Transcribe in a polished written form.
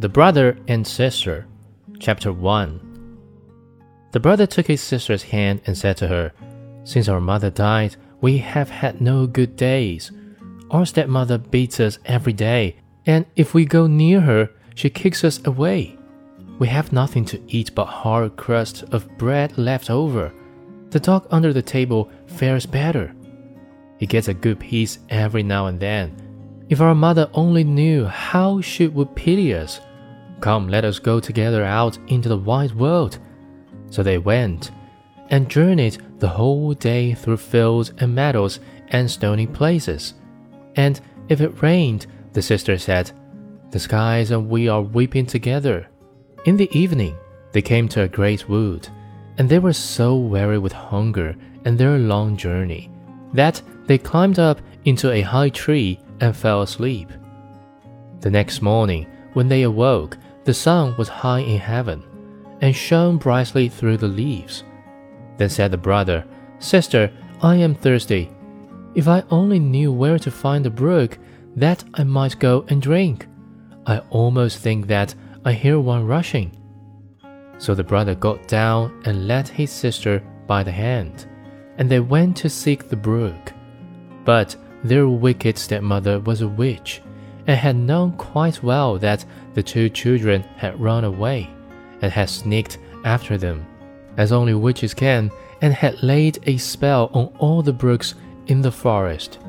The Brother and Sister, Chapter 1. The brother took his sister's hand and said to her, "Since our mother died, we have had no good days. Our stepmother beats us every day, and if we go near her, she kicks us away. We have nothing to eat but hard crust of bread left over. The dog under the table fares better. He gets a good piece every now and then. If our mother only knew how she would pity us. Come, let us go together out into the wide world." So they went, and journeyed the whole day through fields and meadows and stony places. And if it rained, the sister said, "The skies and we are weeping together." In the evening, they came to a great wood, and they were so weary with hunger and their long journey, that they climbed up into a high tree and fell asleep. The next morning, when they awoke, the sun was high in heaven, and shone brightly through the leaves. Then said the brother, "Sister, I am thirsty. If I only knew where to find a brook, that I might go and drink. I almost think that I hear one rushing." So the brother got down and led his sister by the hand, and they went to seek the brook. But their wicked stepmother was a witch, and had known quite well that the two children had run away, and had sneaked after them, as only witches can, and had laid a spell on all the brooks in the forest.